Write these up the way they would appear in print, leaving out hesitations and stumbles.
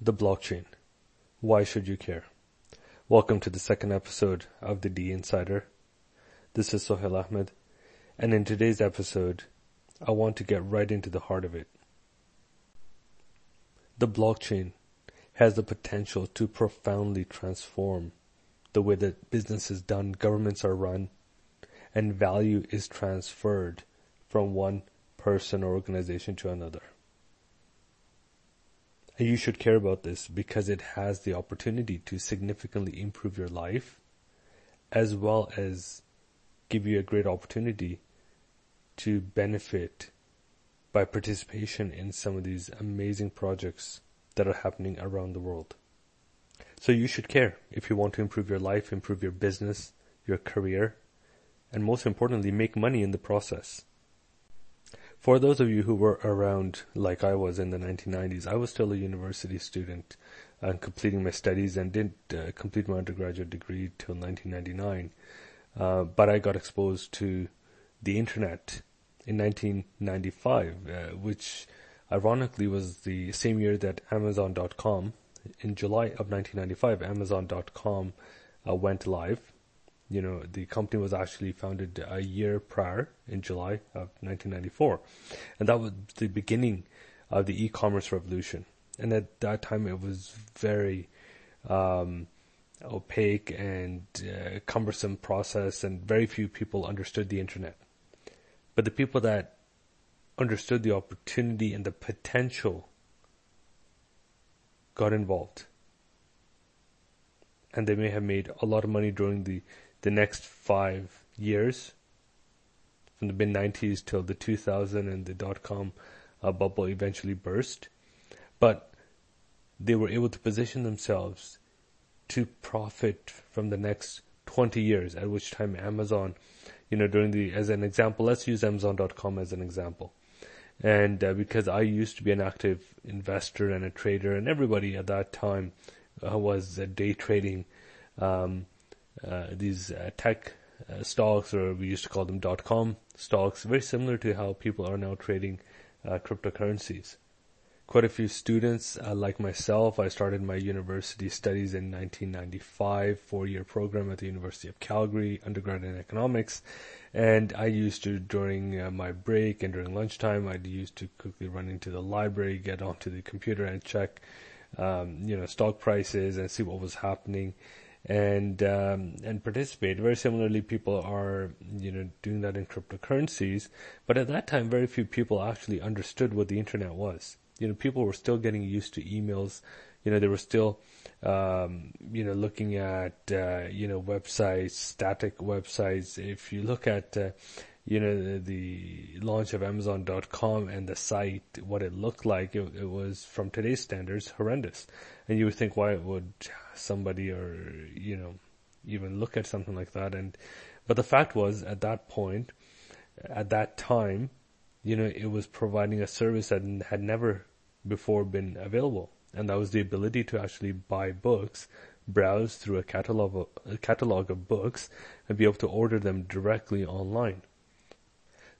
The blockchain. Why should you care? Welcome to the second episode of the D Insider. This is Sohail Ahmed, and in today's episode, I want to get right into the heart of it. The blockchain has the potential to profoundly transform the way that business is done, governments are run, and value is transferred from one person or organization to another. And you should care about this because it has the opportunity to significantly improve your life as well as give you a great opportunity to benefit by participation in some of these amazing projects that are happening around the world. So you should care if you want to improve your life, improve your business, your career, and most importantly, make money in the process. For those of you who were around like I was in the 1990s, I was still a university student and completing my studies and didn't complete my undergraduate degree till 1999. But I got exposed to the internet in 1995, which ironically was the same year that Amazon.com, in July of 1995, Amazon.com went live. You know, the company was actually founded a year prior in July of 1994. And that was the beginning of the e-commerce revolution. And at that time, it was very opaque and cumbersome process, and very few people understood the internet. But the people that understood the opportunity and the potential got involved. And they may have made a lot of money during the next 5 years, from the mid-90s till the 2000 and the dot-com bubble eventually burst. But they were able to position themselves to profit from the next 20 years, at which time Amazon, you know, as an example, let's use Amazon.com as an example. And because I used to be an active investor and a trader, and everybody at that time was day trading these tech stocks, or we used to call them dot-com stocks, very similar to how people are now trading cryptocurrencies. Quite a few students like myself, I started my university studies in 1995, four-year program at the University of Calgary, undergrad in economics, and I used to, during my break and during lunchtime, I used to quickly run into the library, get onto the computer and check stock prices and see what was happening, and participate. Very similarly, people are, doing that in cryptocurrencies. But at that time, very few people actually understood what the internet was. People were still getting used to emails. They were still, looking at, websites, static websites. If you look at, the launch of Amazon.com and the site, what it looked like, it was, from today's standards, horrendous. And you would think, why would somebody even look at something like that? But the fact was, at that point, at that time, it was providing a service that had never before been available. And that was the ability to actually buy books, browse through a catalog of books, and be able to order them directly online.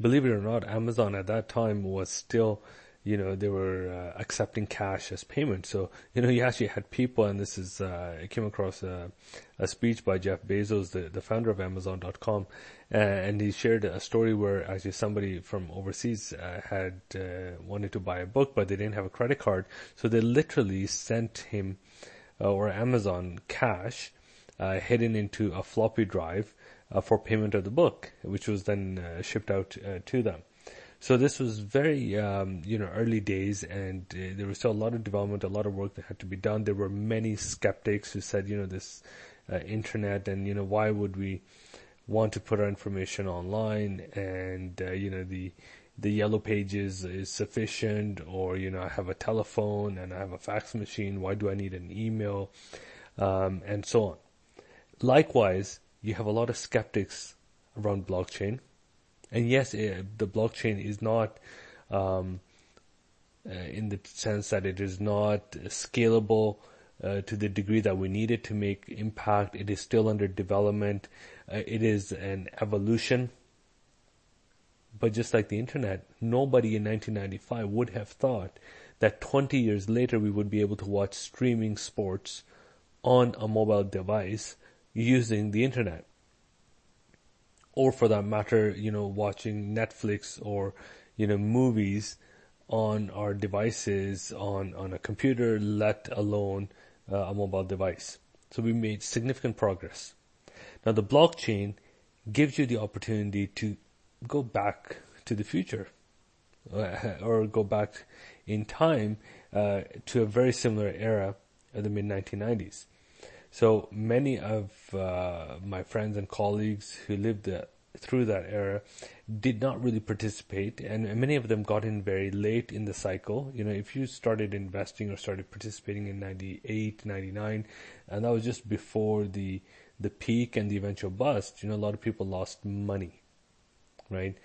Believe it or not, Amazon at that time was still, they were accepting cash as payment. So, you actually had people, and this is, I came across a speech by Jeff Bezos, the founder of Amazon.com, and he shared a story where actually somebody from overseas had wanted to buy a book, but they didn't have a credit card. So they literally sent him, or Amazon, cash hidden into a floppy drive for payment of the book, which was then shipped out to them. So this was very, early days, and there was still a lot of development, a lot of work that had to be done. There were many skeptics who said, this internet, and, why would we want to put our information online, and, the yellow pages is sufficient, or, I have a telephone and I have a fax machine. Why do I need an email? And so on. Likewise, you have a lot of skeptics around blockchain. And yes, the blockchain is not, in the sense that it is not scalable to the degree that we need it to make impact. It is still under development. It is an evolution. But just like the internet, nobody in 1995 would have thought that 20 years later we would be able to watch streaming sports on a mobile device using the internet. Or for that matter, watching Netflix or, movies on our devices, on a computer, let alone a mobile device. So we made significant progress. Now the blockchain gives you the opportunity to go back to the future or go back in time to a very similar era of the mid-1990s. So many of my friends and colleagues who lived through that era did not really participate, and many of them got in very late in the cycle. If you started investing or started participating in 98, 99, and that was just before the peak and the eventual bust, a lot of people lost money, right?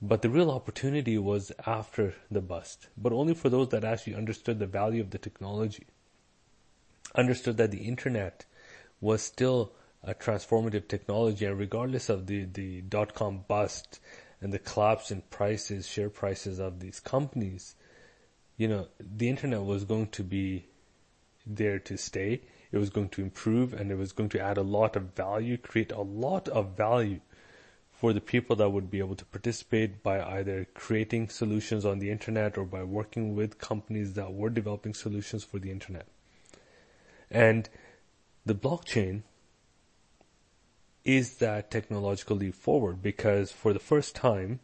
But the real opportunity was after the bust, but only for those that actually understood the value of the technology, understood that the internet was still a transformative technology, and regardless of the dot-com bust and the collapse in prices, share prices of these companies, the internet was going to be there to stay. It was going to improve, and it was going to add a lot of value, create a lot of value for the people that would be able to participate by either creating solutions on the internet or by working with companies that were developing solutions for the internet. And the blockchain is that technological leap forward, because for the first time,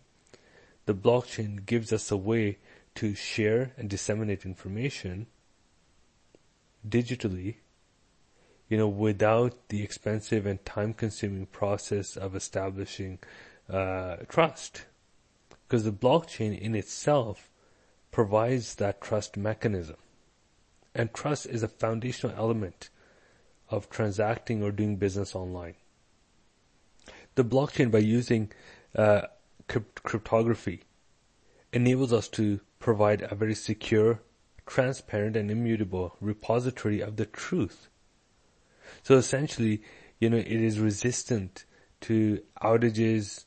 the blockchain gives us a way to share and disseminate information digitally, without the expensive and time-consuming process of establishing trust. Because the blockchain in itself provides that trust mechanism. And trust is a foundational element of transacting or doing business online. The blockchain, by using cryptography, enables us to provide a very secure, transparent, and immutable repository of the truth. So essentially, it is resistant to outages,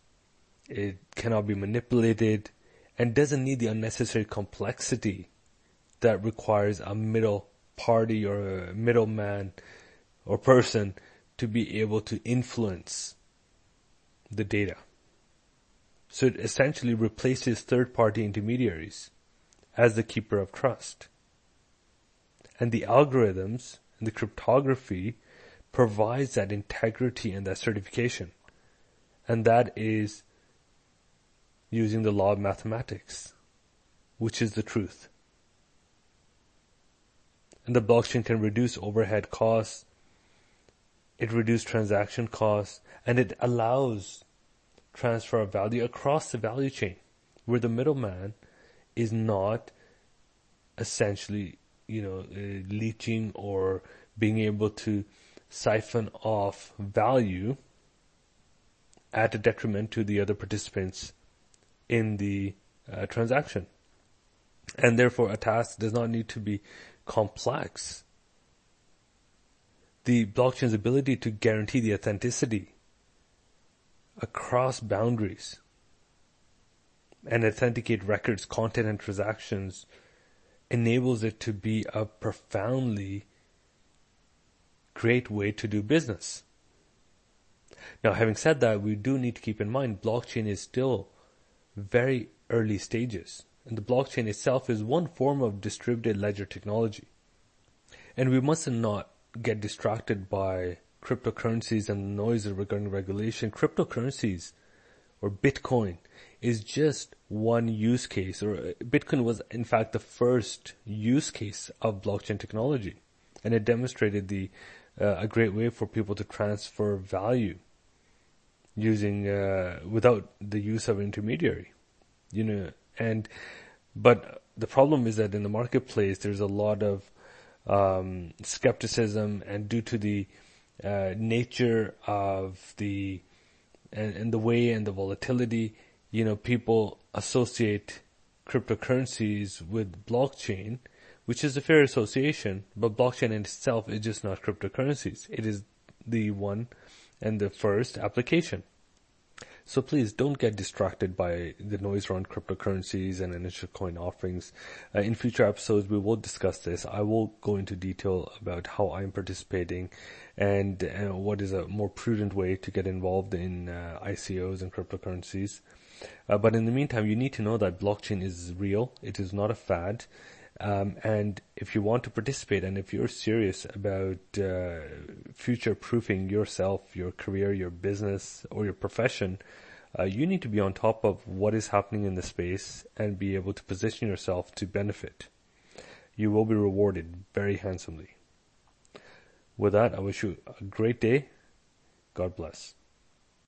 it cannot be manipulated, and doesn't need the unnecessary complexity that requires a middle party or a middleman or person to be able to influence the data. So it essentially replaces third-party intermediaries as the keeper of trust. And the algorithms and the cryptography provides that integrity and that certification. And that is using the law of mathematics, which is the truth. And the blockchain can reduce overhead costs, it reduces transaction costs, and it allows transfer of value across the value chain, where the middleman is not essentially, leeching or being able to siphon off value at a detriment to the other participants in the transaction. And therefore, a task does not need to be complex. The blockchain's ability to guarantee the authenticity across boundaries and authenticate records, content, and transactions enables it to be a profoundly great way to do business. Now, having said that, we do need to keep in mind blockchain is still very early stages. And the blockchain itself is one form of distributed ledger technology. And we must not get distracted by cryptocurrencies and the noise regarding regulation. Cryptocurrencies or Bitcoin is just one use case, or Bitcoin was in fact the first use case of blockchain technology. And it demonstrated a great way for people to transfer value using, without the use of an intermediary, But the problem is that in the marketplace, there's a lot of skepticism, and due to the nature of the and the way and the volatility, people associate cryptocurrencies with blockchain, which is a fair association. But blockchain in itself is just not cryptocurrencies; it is the one and the first application. So please don't get distracted by the noise around cryptocurrencies and initial coin offerings. In future episodes, we will discuss this. I will go into detail about how I'm participating and what is a more prudent way to get involved in ICOs and cryptocurrencies. But in the meantime, you need to know that blockchain is real. It is not a fad. And if you want to participate and if you're serious about future-proofing yourself, your career, your business, or your profession, you need to be on top of what is happening in the space and be able to position yourself to benefit. You will be rewarded very handsomely. With that, I wish you a great day. God bless.